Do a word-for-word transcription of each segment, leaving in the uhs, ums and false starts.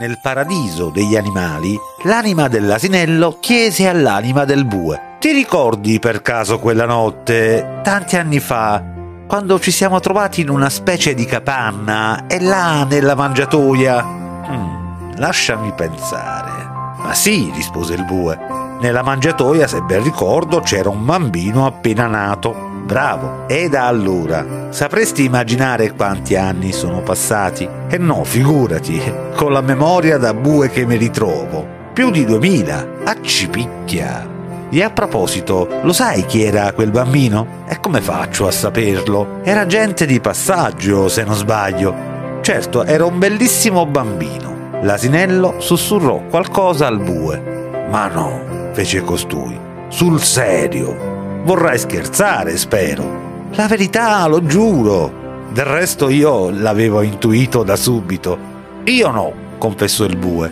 Nel paradiso degli animali, l'anima dell'asinello chiese all'anima del bue: «Ti ricordi per caso quella notte, tanti anni fa, quando ci siamo trovati in una specie di capanna e là nella mangiatoia?» Mm, «Lasciami pensare». «Ma sì», rispose il bue, «nella mangiatoia, se ben ricordo, c'era un bambino appena nato». «Bravo! E da allora? Sapresti immaginare quanti anni sono passati?» «E no, figurati, con la memoria da bue che mi ritrovo. Più di duemila, accipicchia!» «E a proposito, lo sai chi era quel bambino?» «E come faccio a saperlo? Era gente di passaggio, se non sbaglio». «Certo, era un bellissimo bambino». L'asinello sussurrò qualcosa al bue. «Ma no», fece costui, «sul serio? Vorrai scherzare, spero». «La verità, lo giuro. Del resto io l'avevo intuito da subito». «Io no», confessò il bue.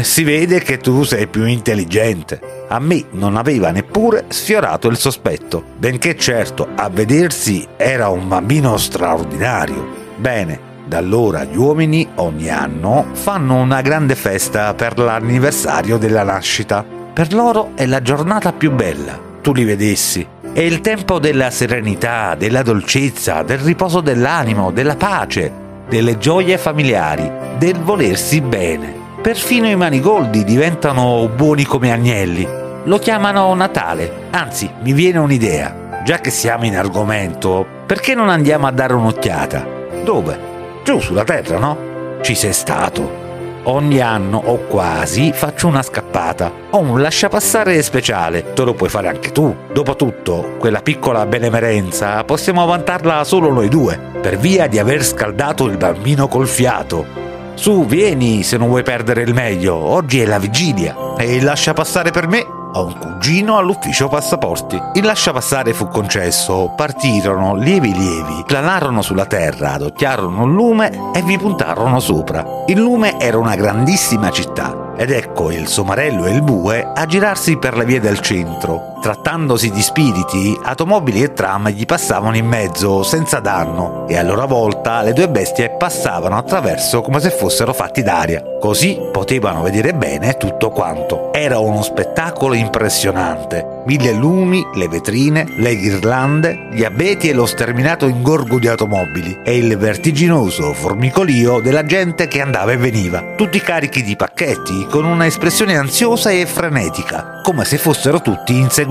«Si vede che tu sei più intelligente». A me non aveva neppure sfiorato il sospetto, benché certo a vedersi era un bambino straordinario. Bene, da allora gli uomini ogni anno fanno una grande festa per l'anniversario della nascita. Per loro è la giornata più bella. Tu li vedessi. È il tempo della serenità, della dolcezza, del riposo dell'animo, della pace, delle gioie familiari, del volersi bene. Perfino i manigoldi diventano buoni come agnelli. Lo chiamano Natale. Anzi, mi viene un'idea. Già che siamo in argomento, perché non andiamo a dare un'occhiata? Dove? Giù sulla terra, no? Ci sei stato. Ogni anno, o quasi, faccio una scappata. Ho un lasciapassare speciale, te lo puoi fare anche tu. Dopotutto, quella piccola benemerenza possiamo vantarla solo noi due, per via di aver scaldato il bambino col fiato. Su, vieni, se non vuoi perdere il meglio. Oggi è la vigilia. E il lasciapassare per me? Ho un cugino all'ufficio passaporti. Il lasciapassare fu concesso. Partirono lievi lievi, planarono sulla terra, adocchiarono un lume e vi puntarono sopra. Il lume era una grandissima città, ed ecco il somarello e il bue a girarsi per le vie del centro. Trattandosi di spiriti, automobili e tram gli passavano in mezzo senza danno, e a loro volta le due bestie passavano attraverso come se fossero fatti d'aria. Così potevano vedere bene tutto quanto. Era uno spettacolo impressionante. Mille lumi, le vetrine, le ghirlande, gli abeti e lo sterminato ingorgo di automobili e il vertiginoso formicolio della gente che andava e veniva, tutti carichi di pacchetti, con una espressione ansiosa e frenetica, come se fossero tutti inseguiti.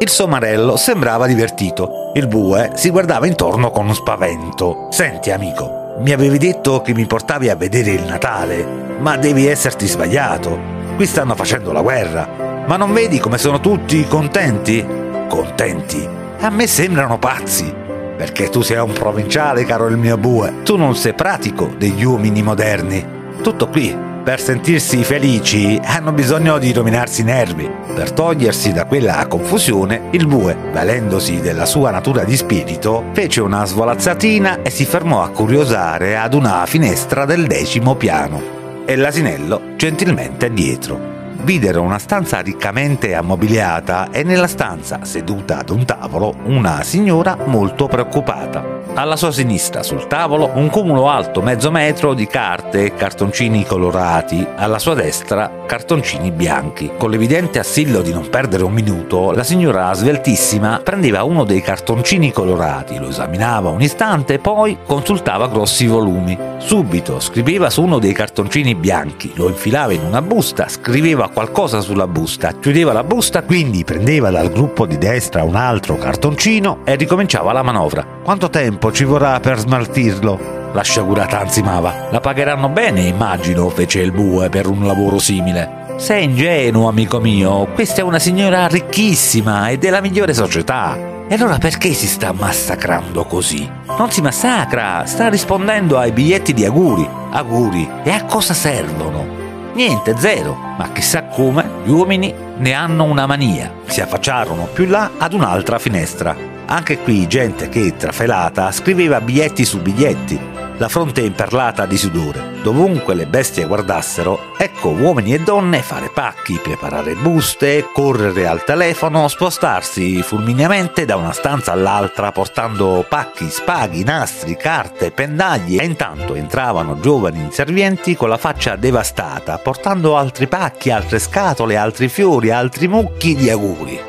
Il somarello sembrava divertito, il bue si guardava intorno con spavento. «Senti, amico, mi avevi detto che mi portavi a vedere il Natale, ma devi esserti sbagliato. Qui stanno facendo la guerra. Ma non vedi come sono tutti contenti?» «Contenti? A me sembrano pazzi». «Perché tu sei un provinciale, caro il mio bue. Tu non sei pratico degli uomini moderni. Tutto qui. Per sentirsi felici hanno bisogno di dominarsi i nervi». Per togliersi da quella confusione, il bue, valendosi della sua natura di spirito, fece una svolazzatina e si fermò a curiosare ad una finestra del decimo piano, e l'asinello gentilmente dietro. Videro una stanza riccamente ammobiliata e nella stanza, seduta ad un tavolo, una signora molto preoccupata. Alla sua sinistra, sul tavolo, un cumulo alto mezzo metro di carte e cartoncini colorati, alla sua destra cartoncini bianchi. Con l'evidente assillo di non perdere un minuto, la signora sveltissima prendeva uno dei cartoncini colorati, lo esaminava un istante e poi consultava grossi volumi. Subito scriveva su uno dei cartoncini bianchi, lo infilava in una busta, scriveva qualcosa sulla busta, chiudeva la busta, quindi prendeva dal gruppo di destra un altro cartoncino e ricominciava la manovra. «Quanto tempo ci vorrà per smaltirlo?» La sciagurata ansimava. «La pagheranno bene, immagino», fece il bue, «per un lavoro simile». «Sei ingenuo, amico mio, questa è una signora ricchissima e della migliore società. E allora perché si sta massacrando così?» «Non si massacra, sta rispondendo ai biglietti di auguri». «Auguri? E a cosa servono?» «Niente, zero». Ma chissà come gli uomini ne hanno una mania. Si affacciarono più là ad un'altra finestra. Anche qui gente che, trafelata, scriveva biglietti su biglietti, la fronte imperlata di sudore. dovunque le bestie guardassero, ecco uomini e donne fare pacchi, preparare buste, correre al telefono, spostarsi fulmineamente da una stanza all'altra portando pacchi, spaghi, nastri, carte, pendagli, e intanto entravano giovani inservienti con la faccia devastata, portando altri pacchi, altre scatole, altri fiori, altri mucchi di auguri.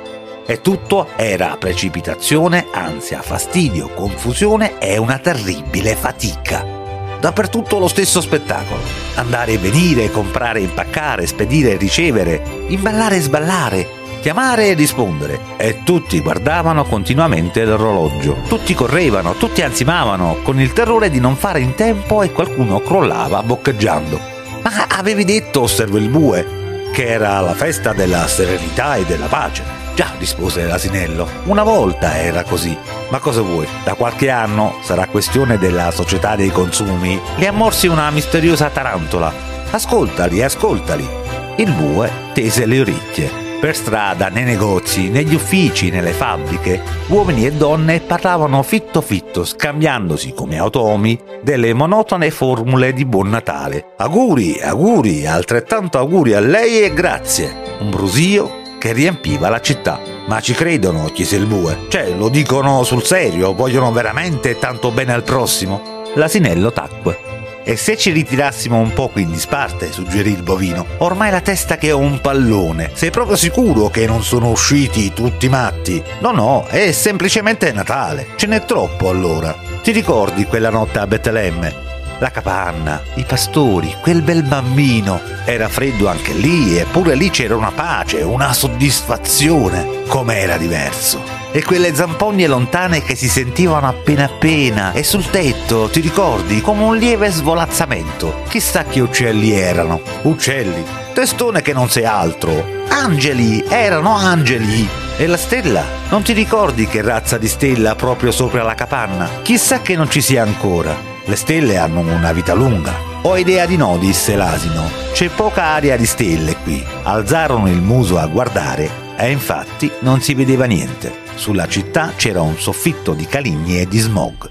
E tutto era precipitazione, ansia, fastidio, confusione e una terribile fatica. Dappertutto lo stesso spettacolo. Andare e venire, comprare e impaccare, spedire e ricevere, imballare e sballare, chiamare e rispondere. E tutti guardavano continuamente l'orologio. Tutti correvano, tutti ansimavano, con il terrore di non fare in tempo, e qualcuno crollava boccheggiando. «Ma avevi detto», osservò il bue, «che era la festa della serenità e della pace». «Già», rispose l'asinello, «una volta era così, ma cosa vuoi? Da qualche anno, sarà questione della società dei consumi, li ha morsi una misteriosa tarantola. Ascoltali, ascoltali!» Il bue tese le orecchie. Per strada, nei negozi, negli uffici, nelle fabbriche, uomini e donne parlavano fitto fitto, scambiandosi, come automi, delle monotone formule di Buon Natale. «Auguri, auguri, altrettanto auguri a lei e grazie!» Un brusio che riempiva la città. «Ma ci credono?» chiese il bue. «Cioè, lo dicono sul serio? Vogliono veramente tanto bene al prossimo?» L'asinello tacque. «E se ci ritirassimo un poco in disparte?» suggerì il bovino. «Ormai la testa che ho un pallone. Sei proprio sicuro che non sono usciti tutti matti?» «No, no, è semplicemente Natale. Ce n'è troppo allora. Ti ricordi quella notte a Betlemme? La capanna, i pastori, quel bel bambino. Era freddo anche lì, eppure lì c'era una pace, una soddisfazione. Com'era diverso! E quelle zampogne lontane che si sentivano appena appena, e sul tetto, ti ricordi, come un lieve svolazzamento. Chissà che uccelli erano. Uccelli, testone che non sei altro. Angeli, erano angeli. E la stella? Non ti ricordi che razza di stella proprio sopra la capanna? Chissà che non ci sia ancora. Le stelle hanno una vita lunga». «Ho idea di no», disse l'asino. «C'è poca aria di stelle qui». Alzarono il muso a guardare e infatti non si vedeva niente. Sulla città c'era un soffitto di caligni e di smog.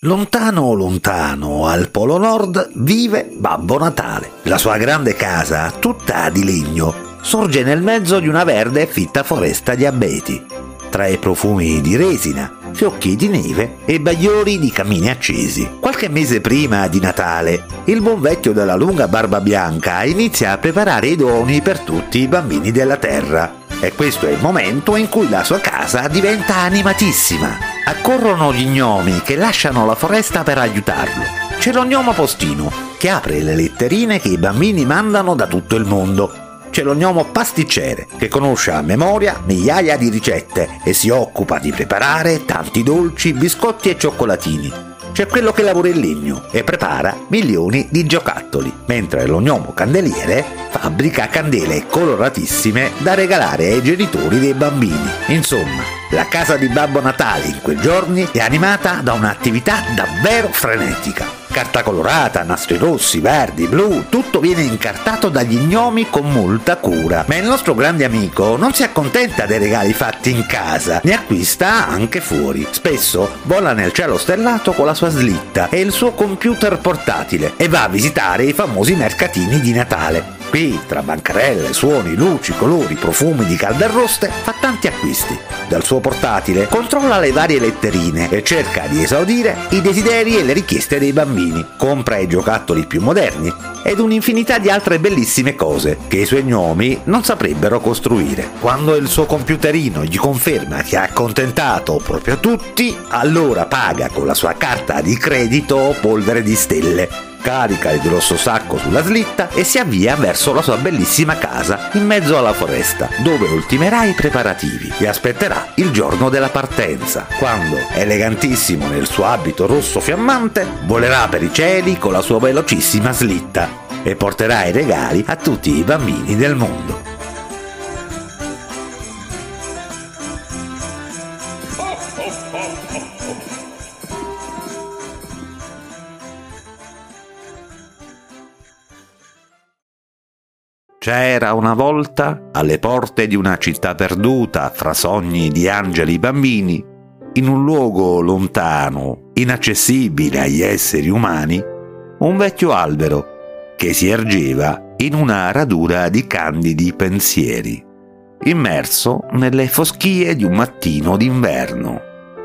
Lontano, lontano, al Polo Nord, vive Babbo Natale. La sua grande casa, tutta di legno, sorge nel mezzo di una verde e fitta foresta di abeti. Tra i profumi di resina, fiocchi di neve e bagliori di camini accesi. Qualche mese prima di Natale, il buon vecchio dalla lunga barba bianca inizia a preparare i doni per tutti i bambini della terra. E questo è il momento in cui la sua casa diventa animatissima. Accorrono gli gnomi che lasciano la foresta per aiutarlo. C'è lo gnomo postino, che apre le letterine che i bambini mandano da tutto il mondo. C'è lo gnomo pasticcere, che conosce a memoria migliaia di ricette e si occupa di preparare tanti dolci, biscotti e cioccolatini. C'è quello che lavora in legno e prepara milioni di giocattoli, mentre lo gnomo candeliere fabbrica candele coloratissime da regalare ai genitori dei bambini. Insomma, la casa di Babbo Natale in quei giorni è animata da un'attività davvero frenetica. Carta colorata, nastri rossi, verdi, blu, tutto viene incartato dagli gnomi con molta cura. Ma il nostro grande amico non si accontenta dei regali fatti in casa, ne acquista anche fuori. Spesso vola nel cielo stellato con la sua slitta e il suo computer portatile e va a visitare i famosi mercatini di Natale. Qui, tra bancarelle, suoni, luci, colori, profumi di calde arroste, fa tanti acquisti. Dal suo portatile controlla le varie letterine e cerca di esaudire i desideri e le richieste dei bambini. Compra i giocattoli più moderni ed un'infinità di altre bellissime cose che i suoi gnomi non saprebbero costruire. Quando il suo computerino gli conferma che ha accontentato proprio tutti, allora paga con la sua carta di credito polvere di stelle. Carica il grosso sacco sulla slitta e si avvia verso la sua bellissima casa in mezzo alla foresta, dove ultimerà i preparativi e aspetterà il giorno della partenza, quando, elegantissimo nel suo abito rosso fiammante, volerà per i cieli con la sua velocissima slitta e porterà i regali a tutti i bambini del mondo. C'era una volta, alle porte di una città perduta fra sogni di angeli bambini, in un luogo lontano inaccessibile agli esseri umani, un vecchio albero che si ergeva in una radura di candidi pensieri, immerso nelle foschie di un mattino d'inverno.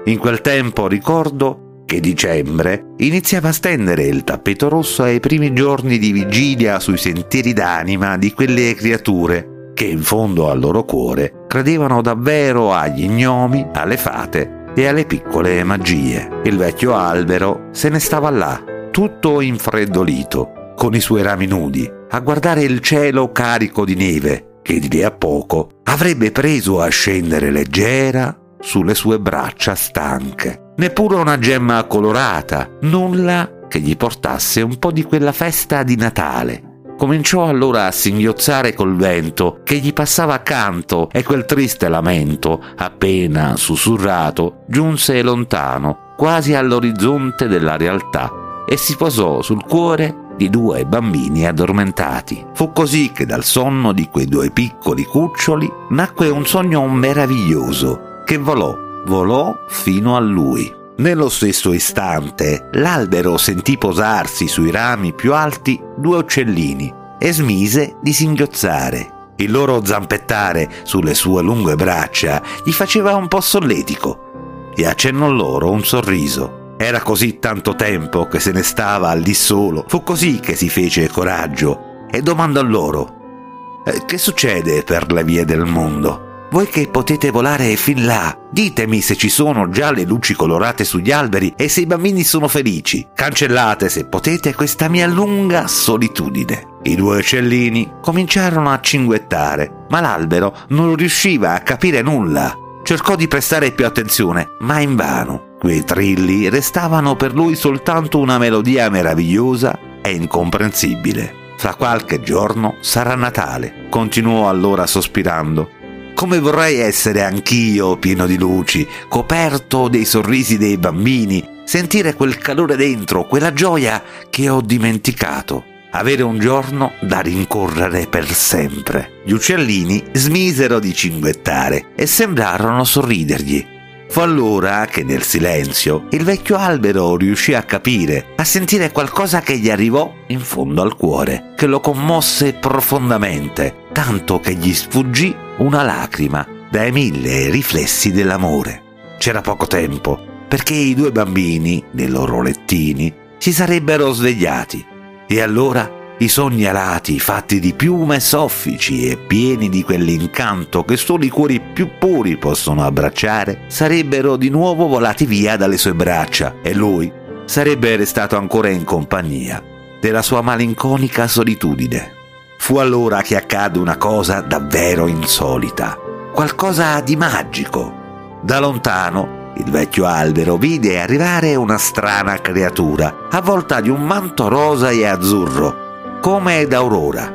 In quel tempo ricordo che dicembre iniziava a stendere il tappeto rosso ai primi giorni di vigilia sui sentieri d'anima di quelle creature che in fondo al loro cuore credevano davvero agli gnomi, alle fate e alle piccole magie. Il vecchio albero se ne stava là, tutto infreddolito, con i suoi rami nudi, a guardare il cielo carico di neve, che di lì a poco avrebbe preso a scendere leggera sulle sue braccia stanche. Neppure una gemma colorata, nulla che gli portasse un po' di quella festa di Natale. Cominciò allora a singhiozzare col vento che gli passava accanto, e quel triste lamento, appena sussurrato, giunse lontano, quasi all'orizzonte della realtà, e si posò sul cuore di due bambini addormentati. Fu così che dal sonno di quei due piccoli cuccioli nacque un sogno meraviglioso che volò, volò fino a lui. Nello stesso istante l'albero sentì posarsi sui rami più alti due uccellini e smise di singhiozzare. Il loro zampettare sulle sue lunghe braccia gli faceva un po' solletico e accennò loro un sorriso. Era così tanto tempo che se ne stava lì solo. Fu così che si fece coraggio e domandò loro: «Che succede per le vie del mondo? Voi che potete volare fin là, ditemi se ci sono già le luci colorate sugli alberi e se i bambini sono felici. Cancellate, se potete, questa mia lunga solitudine». I due uccellini cominciarono a cinguettare, ma l'albero non riusciva a capire nulla. Cercò di prestare più attenzione, ma invano. Quei trilli restavano per lui soltanto una melodia meravigliosa e incomprensibile. «Fra qualche giorno sarà Natale», continuò allora sospirando. «Come vorrei essere anch'io pieno di luci, coperto dei sorrisi dei bambini, sentire quel calore dentro, quella gioia che ho dimenticato, avere un giorno da rincorrere per sempre». Gli uccellini smisero di cinguettare e sembrarono sorridergli. Fu allora che nel silenzio il vecchio albero riuscì a capire, a sentire qualcosa che gli arrivò in fondo al cuore, che lo commosse profondamente, tanto che gli sfuggì una lacrima dai mille riflessi dell'amore. C'era poco tempo, perché i due bambini, nei loro lettini, si sarebbero svegliati, e allora i sogni alati, fatti di piume soffici e pieni di quell'incanto che solo i cuori più puri possono abbracciare, sarebbero di nuovo volati via dalle sue braccia, e lui sarebbe restato ancora in compagnia della sua malinconica solitudine. Fu allora che accadde una cosa davvero insolita, qualcosa di magico. Da lontano il vecchio albero vide arrivare una strana creatura, avvolta di un manto rosa e azzurro, come d'aurora.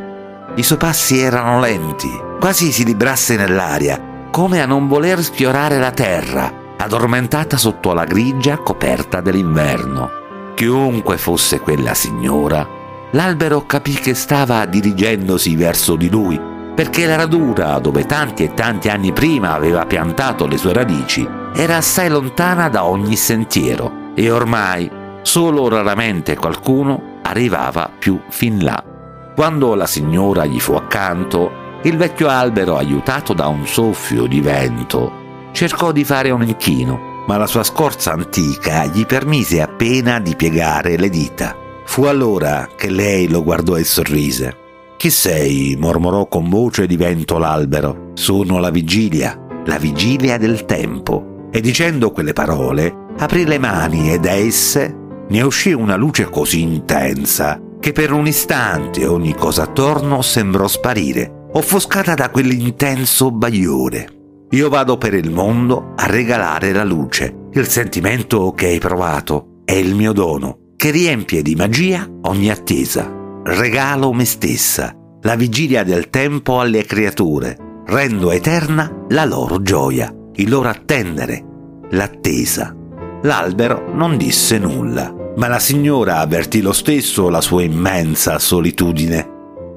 I suoi passi erano lenti, quasi si librasse nell'aria, come a non voler sfiorare la terra, addormentata sotto la grigia coperta dell'inverno. Chiunque fosse quella signora, l'albero capì che stava dirigendosi verso di lui, perché la radura dove tanti e tanti anni prima aveva piantato le sue radici era assai lontana da ogni sentiero, e ormai solo raramente qualcuno arrivava più fin là. Quando la signora gli fu accanto, il vecchio albero, aiutato da un soffio di vento, cercò di fare un inchino, ma la sua scorza antica gli permise appena di piegare le dita. Fu allora che lei lo guardò e sorrise. «Chi sei?» mormorò con voce di vento l'albero. «Sono la vigilia, la vigilia del tempo». E dicendo quelle parole, aprì le mani e da esse ne uscì una luce così intensa che per un istante ogni cosa attorno sembrò sparire, offuscata da quell'intenso bagliore. Io vado per il mondo a regalare la luce. Il sentimento che hai provato è il mio dono, che riempie di magia ogni attesa. Regalo me stessa, la vigilia del tempo, alle creature. Rendo eterna la loro gioia, il loro attendere, l'attesa. L'albero non disse nulla, ma la signora avvertì lo stesso la sua immensa solitudine.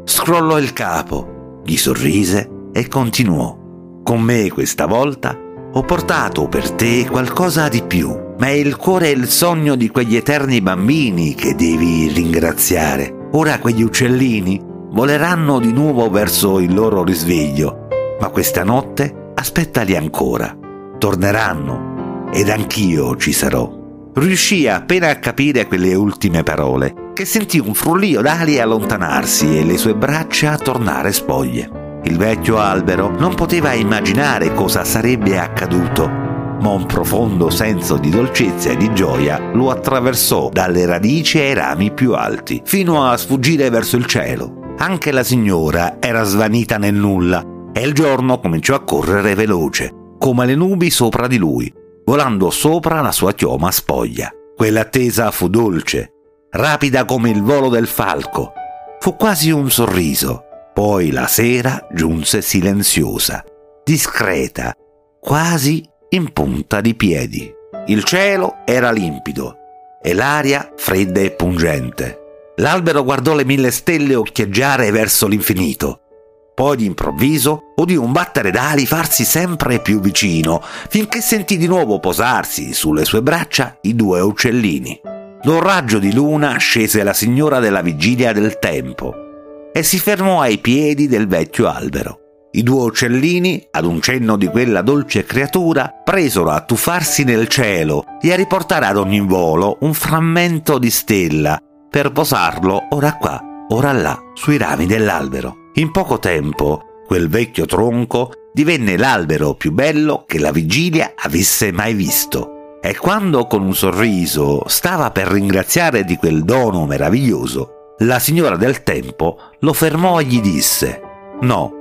Scrollò il capo, gli sorrise e continuò: «Con me questa volta ho portato per te qualcosa di più, ma è il cuore e il sogno di quegli eterni bambini che devi ringraziare. Ora quegli uccellini voleranno di nuovo verso il loro risveglio, ma questa notte aspettali ancora. Torneranno ed anch'io ci sarò. Riuscì appena a capire quelle ultime parole, che sentì un frullio d'ali allontanarsi e le sue braccia tornare spoglie. Il vecchio albero non poteva immaginare cosa sarebbe accaduto, ma un profondo senso di dolcezza e di gioia lo attraversò dalle radici ai rami più alti, fino a sfuggire verso il cielo. Anche la signora era svanita nel nulla e il giorno cominciò a correre veloce, come le nubi sopra di lui, volando sopra la sua chioma spoglia. Quell'attesa fu dolce, rapida come il volo del falco. Fu quasi un sorriso. Poi la sera giunse silenziosa, discreta, quasi in punta di piedi. Il cielo era limpido e l'aria fredda e pungente. L'albero guardò le mille stelle occhieggiare verso l'infinito. Poi d'improvviso udì un battere d'ali farsi sempre più vicino, finché sentì di nuovo posarsi sulle sue braccia i due uccellini. Da un raggio di luna scese la signora della vigilia del tempo e si fermò ai piedi del vecchio albero. I due uccellini, ad un cenno di quella dolce creatura, presero a tuffarsi nel cielo e a riportare ad ogni volo un frammento di stella per posarlo ora qua, ora là, sui rami dell'albero. In poco tempo quel vecchio tronco divenne l'albero più bello che la vigilia avesse mai visto, e quando con un sorriso stava per ringraziare di quel dono meraviglioso, la signora del tempo lo fermò e gli disse: «No,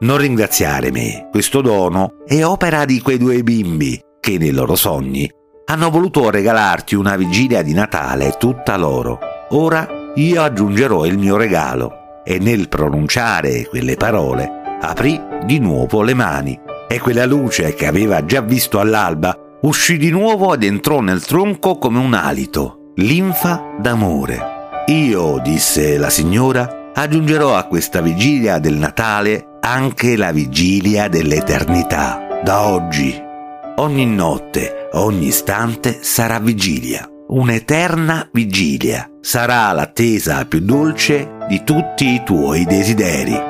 non ringraziare me, questo dono è opera di quei due bimbi che nei loro sogni hanno voluto regalarti una vigilia di Natale tutta loro. Ora io aggiungerò il mio regalo». E nel pronunciare quelle parole aprì di nuovo le mani, e quella luce che aveva già visto all'alba uscì di nuovo ed entrò nel tronco come un alito, linfa d'amore. «Io», disse la signora, «aggiungerò a questa vigilia del Natale anche la vigilia dell'eternità. Da oggi, ogni notte, ogni istante sarà vigilia. Un'eterna vigilia sarà l'attesa più dolce di tutti i tuoi desideri,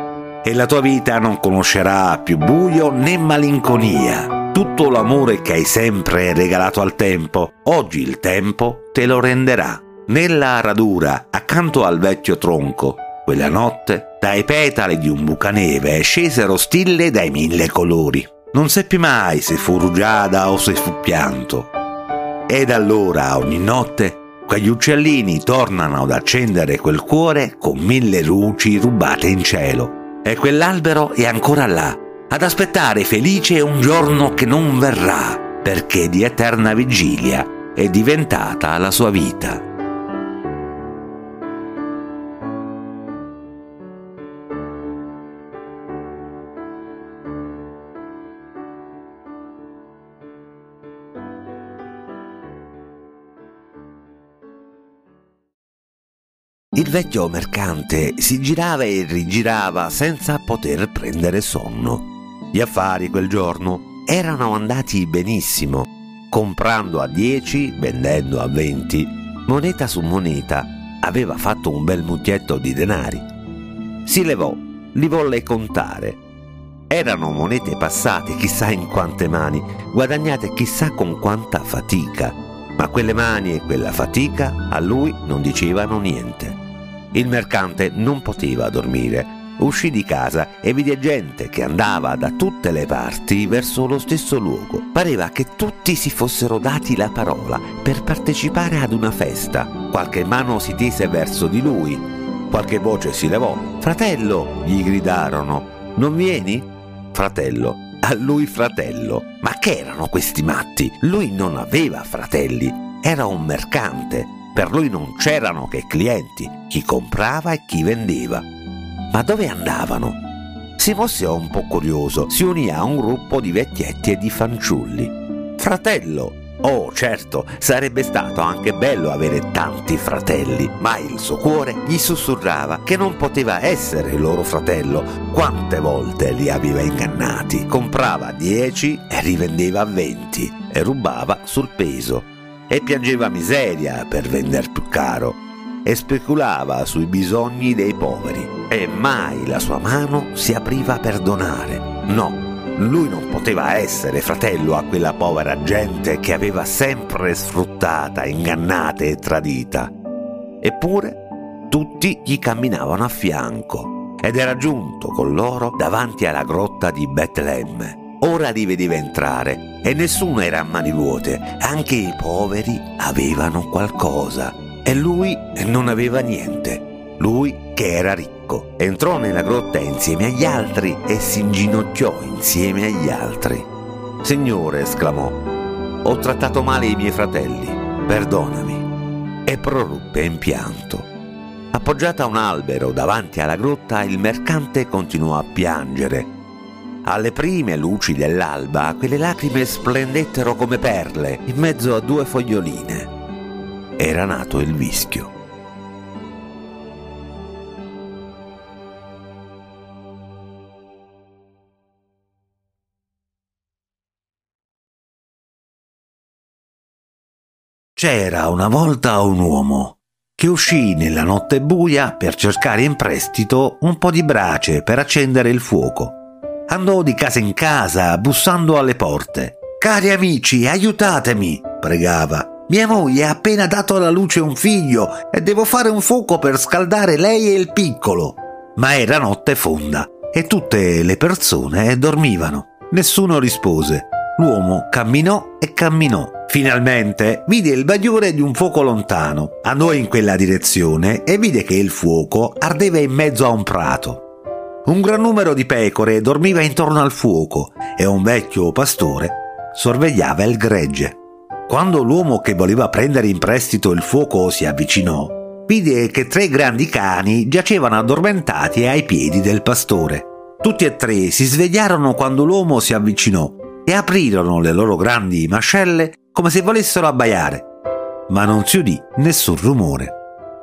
e la tua vita non conoscerà più buio né malinconia. Tutto l'amore che hai sempre regalato al tempo, oggi il tempo te lo renderà». Nella radura, accanto al vecchio tronco, quella notte, dai petali di un bucaneve scesero stille dai mille colori. Non seppi mai se fu rugiada o se fu pianto. Ed allora ogni notte quegli uccellini tornano ad accendere quel cuore con mille luci rubate in cielo, e quell'albero è ancora là ad aspettare felice un giorno che non verrà, perché di eterna vigilia è diventata la sua vita. Il vecchio mercante si girava e rigirava senza poter prendere sonno. Gli affari quel giorno erano andati benissimo, comprando a dieci, vendendo a venti, moneta su moneta, aveva fatto un bel mucchietto di denari. Si levò, li volle contare. Erano monete passate chissà in quante mani, guadagnate chissà con quanta fatica, ma quelle mani e quella fatica a lui non dicevano niente. Il mercante non poteva dormire. Uscì di casa e vide gente che andava da tutte le parti verso lo stesso luogo. Pareva che tutti si fossero dati la parola per partecipare ad una festa. Qualche mano si tese verso di lui, qualche voce si levò. «Fratello!» gli gridarono. «Non vieni?» «Fratello!» A lui «fratello». Ma che erano questi matti? Lui non aveva fratelli, era un mercante. Per lui non c'erano che clienti, chi comprava e chi vendeva. Ma dove andavano? Si mosse un po' curioso, si unì a un gruppo di vecchietti e di fanciulli. «Fratello!» Oh, certo, sarebbe stato anche bello avere tanti fratelli, ma il suo cuore gli sussurrava che non poteva essere il loro fratello. Quante volte li aveva ingannati? Comprava dieci e rivendeva a venti e rubava sul peso. e piangeva miseria per vender più caro e speculava sui bisogni dei poveri, e mai la sua mano si apriva per donare. No, lui non poteva essere fratello a quella povera gente che aveva sempre sfruttata, ingannata e tradita. Eppure tutti gli camminavano a fianco ed era giunto con loro davanti alla grotta di Betlemme. Ora li vedeva entrare e nessuno era a mani vuote, anche i poveri avevano qualcosa e lui non aveva niente, lui che era ricco. Entrò nella grotta insieme agli altri e si inginocchiò insieme agli altri. «Signore», esclamò, «ho trattato male i miei fratelli, perdonami», e proruppe in pianto. Appoggiata a un albero davanti alla grotta, il mercante continuò a piangere. Alle prime luci dell'alba quelle lacrime splendettero come perle in mezzo a due foglioline. Era nato il vischio. C'era una volta un uomo che uscì nella notte buia per cercare in prestito un po' di brace per accendere il fuoco. Andò di casa in casa, bussando alle porte. «Cari amici, aiutatemi!» pregava. «Mia moglie ha appena dato alla luce un figlio e devo fare un fuoco per scaldare lei e il piccolo!» Ma era notte fonda e tutte le persone dormivano. Nessuno rispose. L'uomo camminò e camminò. Finalmente vide il bagliore di un fuoco lontano. Andò in quella direzione e vide che il fuoco ardeva in mezzo a un prato. Un gran numero di pecore dormiva intorno al fuoco e un vecchio pastore sorvegliava il gregge. Quando l'uomo che voleva prendere in prestito il fuoco si avvicinò, vide che tre grandi cani giacevano addormentati ai piedi del pastore. Tutti e tre si svegliarono quando l'uomo si avvicinò e aprirono le loro grandi mascelle come se volessero abbaiare, ma non si udì nessun rumore.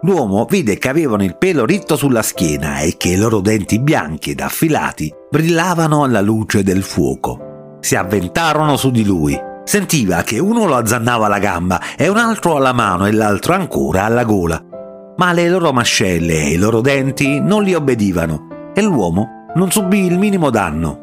L'uomo vide che avevano il pelo ritto sulla schiena e che i loro denti bianchi ed affilati brillavano alla luce del fuoco. Si avventarono su di lui. Sentiva che uno lo azzannava alla gamba e un altro alla mano e l'altro ancora alla gola. Ma le loro mascelle e i loro denti non gli obbedivano e l'uomo non subì il minimo danno.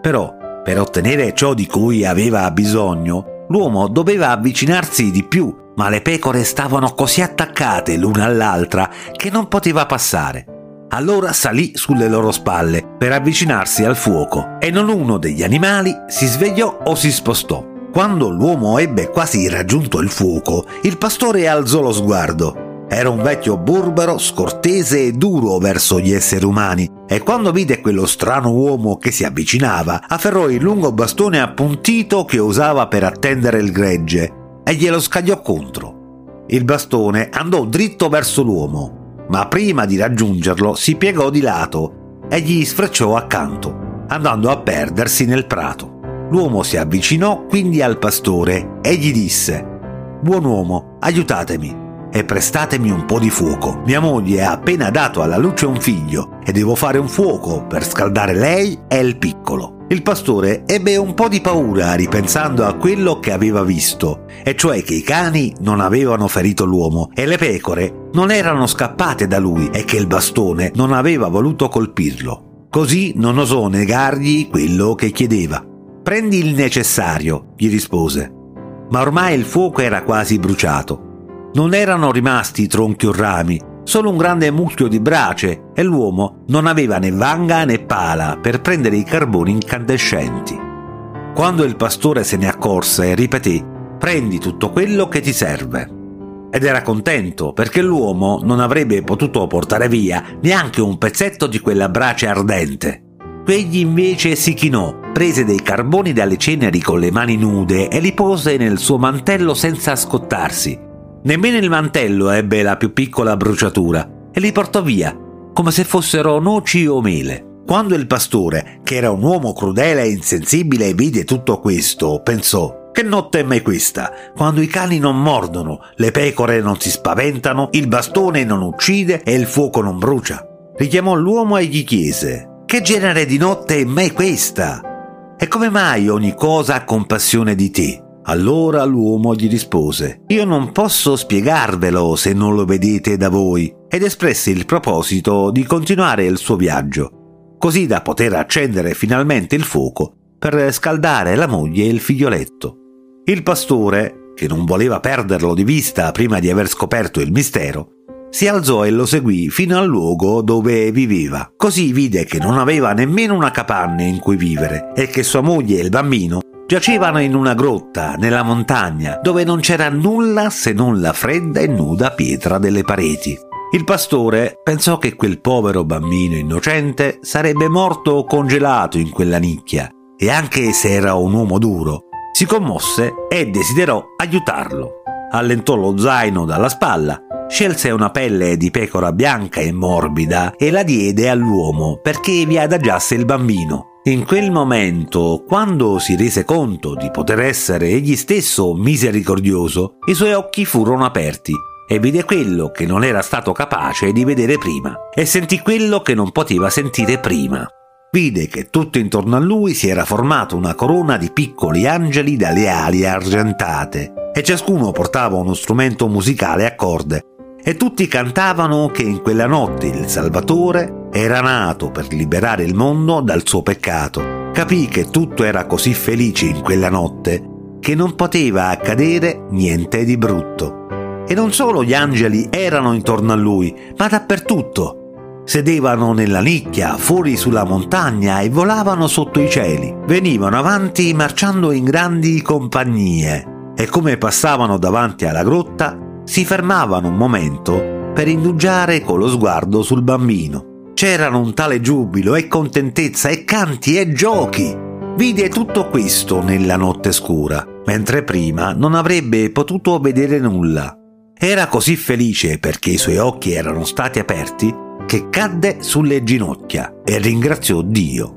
Però, per ottenere ciò di cui aveva bisogno, l'uomo doveva avvicinarsi di più, ma le pecore stavano così attaccate l'una all'altra che non poteva passare. Allora salì sulle loro spalle per avvicinarsi al fuoco e non uno degli animali si svegliò o si spostò. Quando l'uomo ebbe quasi raggiunto il fuoco, il pastore alzò lo sguardo. Era un vecchio burbero, scortese e duro verso gli esseri umani, e quando vide quello strano uomo che si avvicinava, afferrò il lungo bastone appuntito che usava per attendere il gregge e glielo scagliò contro. Il bastone andò dritto verso l'uomo, ma prima di raggiungerlo si piegò di lato e gli sfrecciò accanto, andando a perdersi nel prato. L'uomo si avvicinò quindi al pastore e gli disse: «Buon uomo, aiutatemi e prestatemi un po' di fuoco. Mia moglie ha appena dato alla luce un figlio e devo fare un fuoco per scaldare lei e il piccolo». Il pastore ebbe un po' di paura ripensando a quello che aveva visto, e cioè che i cani non avevano ferito l'uomo e le pecore non erano scappate da lui e che il bastone non aveva voluto colpirlo. Così non osò negargli quello che chiedeva. «Prendi il necessario», gli rispose. Ma ormai il fuoco era quasi bruciato. Non erano rimasti tronchi o rami, solo un grande mucchio di brace, e l'uomo non aveva né vanga né pala per prendere i carboni incandescenti. Quando il pastore se ne accorse, ripeté: «Prendi tutto quello che ti serve». Ed era contento perché l'uomo non avrebbe potuto portare via neanche un pezzetto di quella brace ardente. Egli invece si chinò, prese dei carboni dalle ceneri con le mani nude e li pose nel suo mantello senza scottarsi. Nemmeno il mantello ebbe la più piccola bruciatura e li portò via, come se fossero noci o mele. Quando il pastore, che era un uomo crudele e insensibile, vide tutto questo, pensò: «Che notte è mai questa, quando i cani non mordono, le pecore non si spaventano, il bastone non uccide e il fuoco non brucia». Richiamò l'uomo e gli chiese: «Che genere di notte è mai questa? E come mai ogni cosa ha compassione di te? Allora l'uomo gli rispose: «Io non posso spiegarvelo se non lo vedete da voi», ed espresse il proposito di continuare il suo viaggio, così da poter accendere finalmente il fuoco per scaldare la moglie e il figlioletto. Il pastore, che non voleva perderlo di vista prima di aver scoperto il mistero, si alzò e lo seguì fino al luogo dove viveva. Così vide che non aveva nemmeno una capanna in cui vivere e che sua moglie e il bambino giacevano in una grotta nella montagna, dove non c'era nulla se non la fredda e nuda pietra delle pareti. Il pastore pensò che quel povero bambino innocente sarebbe morto congelato in quella nicchia, e anche se era un uomo duro, si commosse e desiderò aiutarlo. Allentò lo zaino dalla spalla, scelse una pelle di pecora bianca e morbida e la diede all'uomo perché vi adagiasse il bambino. In quel momento, quando si rese conto di poter essere egli stesso misericordioso, i suoi occhi furono aperti e vide quello che non era stato capace di vedere prima e sentì quello che non poteva sentire prima. Vide che tutto intorno a lui si era formata una corona di piccoli angeli dalle ali argentate e ciascuno portava uno strumento musicale a corde e tutti cantavano che in quella notte il Salvatore era nato per liberare il mondo dal suo peccato. Capì che tutto era così felice in quella notte che non poteva accadere niente di brutto. E non solo gli angeli erano intorno a lui, ma dappertutto. Sedevano nella nicchia, fuori sulla montagna e volavano sotto i cieli. Venivano avanti marciando in grandi compagnie e come passavano davanti alla grotta si fermavano un momento per indugiare con lo sguardo sul bambino. C'erano un tale giubilo e contentezza e canti e giochi. Vide tutto questo nella notte scura, mentre prima non avrebbe potuto vedere nulla. Era così felice perché i suoi occhi erano stati aperti che cadde sulle ginocchia e ringraziò Dio.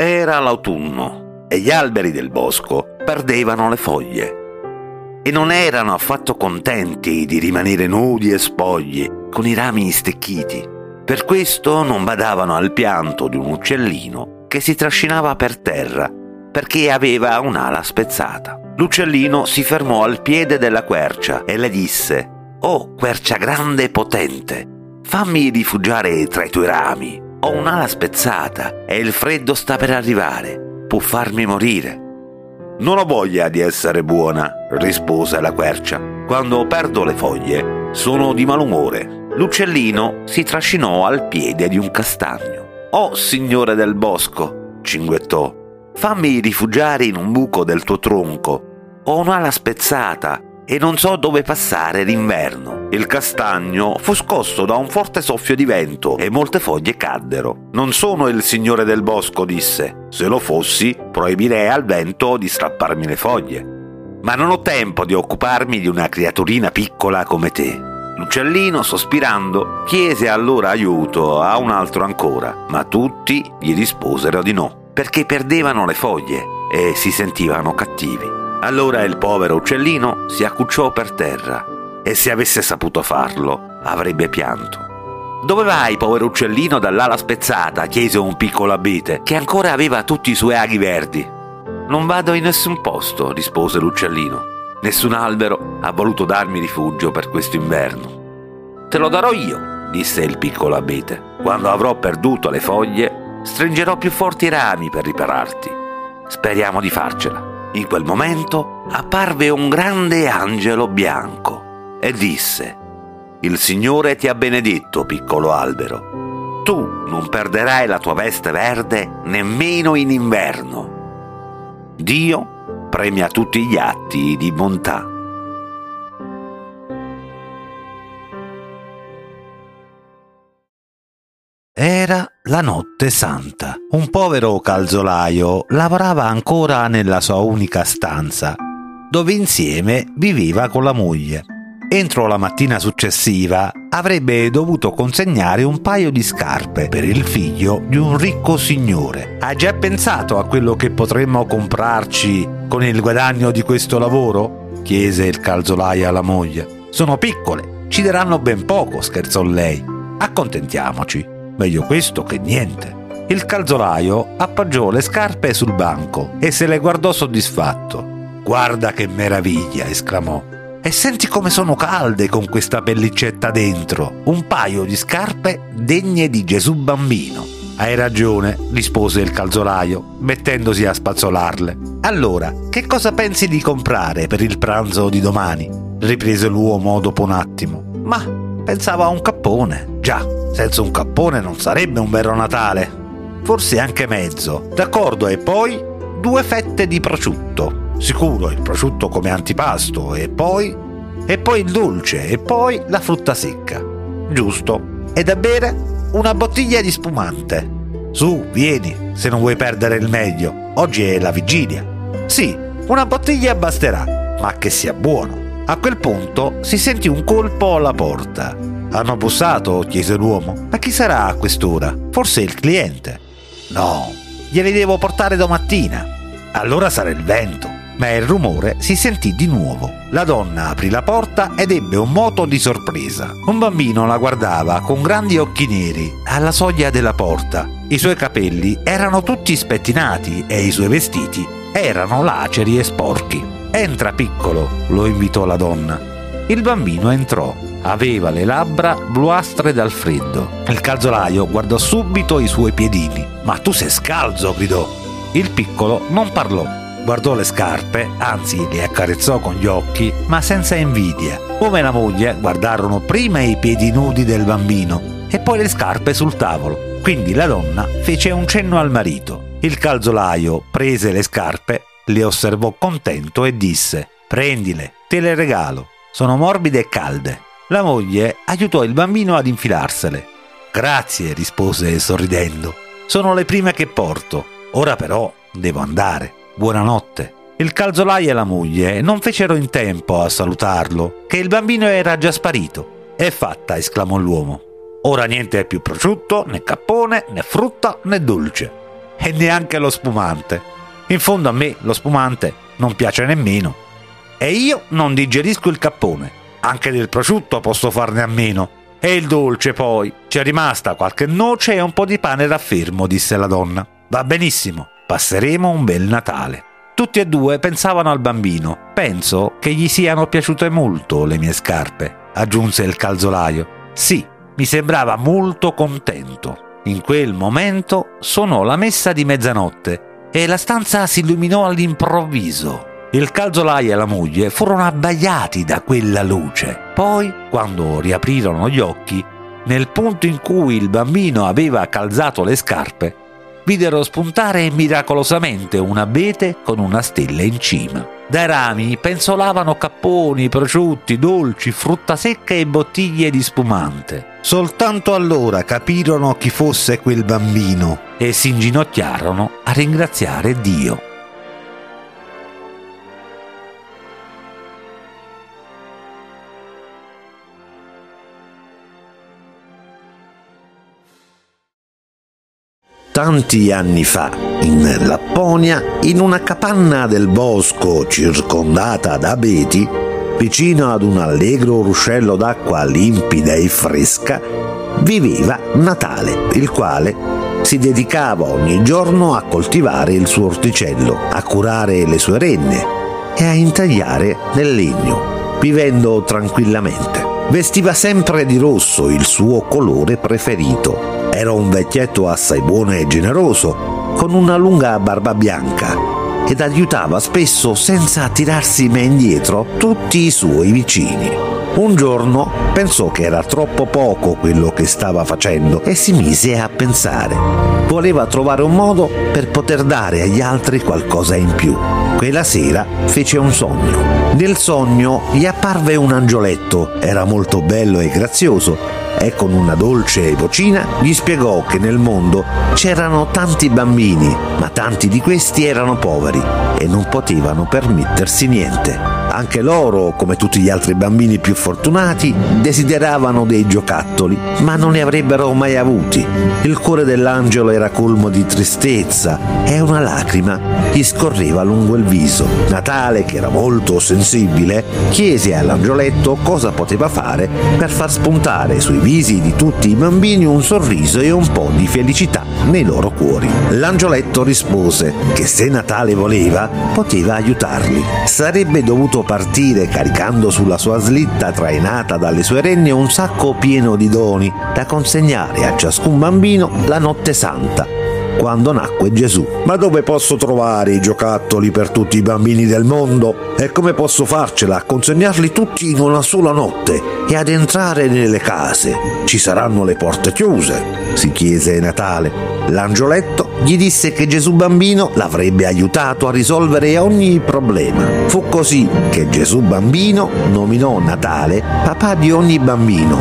Era l'autunno e gli alberi del bosco perdevano le foglie e non erano affatto contenti di rimanere nudi e spogli con i rami stecchiti. Per questo non badavano al pianto di un uccellino che si trascinava per terra perché aveva un'ala spezzata. L'uccellino si fermò al piede della quercia e le disse: «Oh quercia grande e potente, fammi rifugiare tra i tuoi rami. Ho un'ala spezzata e il freddo sta per arrivare. Può farmi morire». «Non ho voglia di essere buona», rispose la quercia. «Quando perdo le foglie sono di malumore». L'uccellino si trascinò al piede di un castagno. «Oh signore del bosco», cinguettò, «fammi rifugiare in un buco del tuo tronco. Ho un'ala spezzata e non so dove passare l'inverno». Il castagno fu scosso da un forte soffio di vento e molte foglie caddero. «Non sono il signore del bosco», disse. «Se lo fossi, proibirei al vento di strapparmi le foglie. Ma non ho tempo di occuparmi di una creaturina piccola come te». L'uccellino, sospirando, chiese allora aiuto a un altro ancora, ma tutti gli risposero di no, perché perdevano le foglie e si sentivano cattivi. Allora il povero uccellino si accucciò per terra e se avesse saputo farlo avrebbe pianto. «Dove vai, povero uccellino dall'ala spezzata?» chiese un piccolo abete che ancora aveva tutti i suoi aghi verdi. «Non vado in nessun posto», rispose l'uccellino. «Nessun albero ha voluto darmi rifugio per questo inverno». «Te lo darò io», disse il piccolo abete. «Quando avrò perduto le foglie stringerò più forti i rami per ripararti. Speriamo di farcela». In quel momento apparve un grande angelo bianco e disse: «Il Signore ti ha benedetto, piccolo albero. Tu non perderai la tua veste verde nemmeno in inverno. Dio premia tutti gli atti di bontà». Era la notte santa. Un povero calzolaio lavorava ancora nella sua unica stanza, dove insieme viveva con la moglie. Entro la mattina successiva avrebbe dovuto consegnare un paio di scarpe per il figlio di un ricco signore. Hai già pensato a quello che potremmo comprarci con il guadagno di questo lavoro? Chiese il calzolaio alla moglie. Sono piccole, ci daranno ben poco, scherzò lei. Accontentiamoci, meglio questo che niente. Il calzolaio appoggiò le scarpe sul banco e se le guardò soddisfatto. Guarda che meraviglia, esclamò. E senti come sono calde con questa pellicetta dentro. Un paio di scarpe degne di Gesù Bambino. Hai ragione, rispose il calzolaio, mettendosi a spazzolarle. Allora, che cosa pensi di comprare per il pranzo di domani? Riprese l'uomo dopo un attimo. Ma pensavo a un cappone. Già, senza un cappone non sarebbe un vero Natale. Forse anche mezzo. D'accordo, e poi due fette di prosciutto. Sicuro il prosciutto come antipasto e poi e poi il dolce e poi la frutta secca. Giusto. E da bere una bottiglia di spumante. Su, vieni, se non vuoi perdere il meglio. Oggi è la vigilia. Sì, una bottiglia basterà, ma che sia buono. A quel punto si sentì un colpo alla porta. Hanno bussato? Chiese l'uomo. Ma chi sarà a quest'ora? Forse il cliente. No, glieli devo portare domattina. Allora sarà il vento. Ma il rumore si sentì di nuovo. La donna aprì la porta ed ebbe un moto di sorpresa. Un bambino la guardava con grandi occhi neri alla soglia della porta. I suoi capelli erano tutti spettinati e i suoi vestiti erano laceri e sporchi. «Entra, piccolo», lo invitò la donna. Il bambino entrò. Aveva le labbra bluastre dal freddo. Il calzolaio guardò subito i suoi piedini. «Ma tu sei scalzo!» gridò. Il piccolo non parlò. Guardò le scarpe, anzi le accarezzò con gli occhi, ma senza invidia. Come la moglie guardarono prima i piedi nudi del bambino e poi le scarpe sul tavolo. Quindi la donna fece un cenno al marito. Il calzolaio prese le scarpe, le osservò contento e disse: «Prendile, te le regalo, sono morbide e calde». La moglie aiutò il bambino ad infilarsele. «Grazie», rispose sorridendo, «sono le prime che porto. Ora però devo andare. Buonanotte». Il calzolaio e la moglie non fecero in tempo a salutarlo, che il bambino era già sparito. «È fatta», esclamò l'uomo. «Ora niente più prosciutto, né cappone, né frutta, né dolce. E neanche lo spumante. In fondo a me lo spumante non piace nemmeno. E io non digerisco il cappone. Anche del prosciutto posso farne a meno. E il dolce poi. C'è rimasta qualche noce e un po' di pane raffermo», disse la donna. «Va benissimo. Passeremo un bel Natale». Tutti e due pensavano al bambino. «Penso che gli siano piaciute molto le mie scarpe», aggiunse il calzolaio. «Sì, mi sembrava molto contento». In quel momento suonò la messa di mezzanotte e la stanza si illuminò all'improvviso. Il calzolaio e la moglie furono abbagliati da quella luce. Poi, quando riaprirono gli occhi, nel punto in cui il bambino aveva calzato le scarpe, videro spuntare miracolosamente un abete con una stella in cima. Dai rami penzolavano capponi, prosciutti, dolci, frutta secca e bottiglie di spumante. Soltanto allora capirono chi fosse quel bambino e si inginocchiarono a ringraziare Dio. Tanti anni fa, in Lapponia, in una capanna del bosco circondata da abeti, vicino ad un allegro ruscello d'acqua limpida e fresca, viveva Natale, il quale si dedicava ogni giorno a coltivare il suo orticello, a curare le sue renne e a intagliare nel legno, vivendo tranquillamente. Vestiva sempre di rosso, il suo colore preferito. Era un vecchietto assai buono e generoso, con una lunga barba bianca, ed aiutava spesso, senza tirarsi mai indietro, tutti i suoi vicini. Un giorno pensò che era troppo poco quello che stava facendo e si mise a pensare. Voleva trovare un modo per poter dare agli altri qualcosa in più. Quella sera fece un sogno. Nel sogno gli apparve un angioletto, era molto bello e grazioso, e con una dolce vocina gli spiegò che nel mondo c'erano tanti bambini, ma tanti di questi erano poveri e non potevano permettersi niente. Anche loro, come tutti gli altri bambini più fortunati, desideravano dei giocattoli, ma non ne avrebbero mai avuti. Il cuore dell'angelo era colmo di tristezza e una lacrima gli scorreva lungo il viso. Natale, che era molto sensibile, chiese all'angioletto cosa poteva fare per far spuntare sui visi di tutti i bambini un sorriso e un po' di felicità nei loro cuori. L'angioletto rispose che se Natale voleva, poteva aiutarli. Sarebbe dovuto partire caricando sulla sua slitta trainata dalle sue renne un sacco pieno di doni da consegnare a ciascun bambino la notte santa, quando nacque Gesù. Ma dove posso trovare i giocattoli per tutti i bambini del mondo? E come posso farcela a consegnarli tutti in una sola notte e ad entrare nelle case? Ci saranno le porte chiuse? Si chiese Natale. L'angioletto gli disse che Gesù Bambino l'avrebbe aiutato a risolvere ogni problema. Fu così che Gesù Bambino nominò Natale papà di ogni bambino,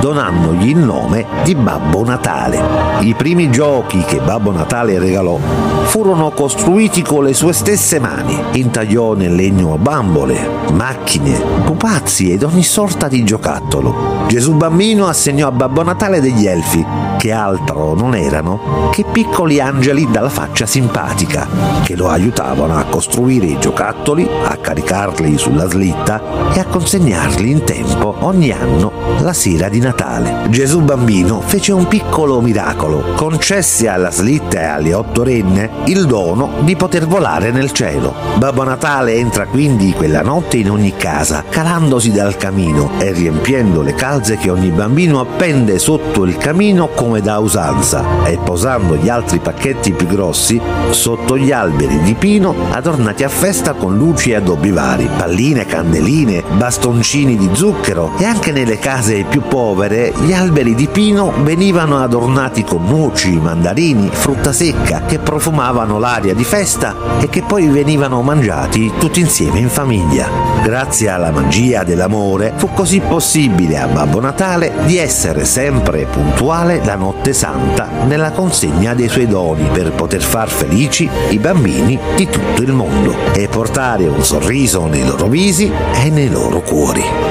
donandogli il nome di Babbo Natale. I primi giochi che Babbo Natale regalò furono costruiti con le sue stesse mani. Intagliò nel legno bambole, macchine, pupazzi ed ogni sorta di giocattolo. Gesù Bambino assegnò a Babbo Natale degli elfi, che altro non erano che piccoli angeli dalla faccia simpatica, che lo aiutavano a costruire i giocattoli, a caricarli sulla slitta e a consegnarli in tempo ogni anno la sera di Natale. Gesù Bambino fece un piccolo miracolo: concesse alla slitta e alle otto renne il dono di poter volare nel cielo. Babbo Natale entra quindi quella notte in ogni casa, calandosi dal camino e riempiendo le calze che ogni bambino appende sotto il camino come da usanza, e posando gli altri pacchetti più grossi sotto gli alberi di pino adornati a festa con luci e addobbi vari, palline, candeline, bastoncini di zucchero. E anche nelle case più povere gli alberi di pino venivano adornati con noci, mandarini, frutta secca, che profumavano l'aria di festa e che poi venivano mangiati tutti insieme in famiglia. Grazie alla magia dell'amore fu così possibile a Babbo Natale di essere sempre puntuale la notte santa nella consegna dei suoi doni, per poter far felici i bambini di tutto il mondo e portare un sorriso nei loro visi e nei loro cuori.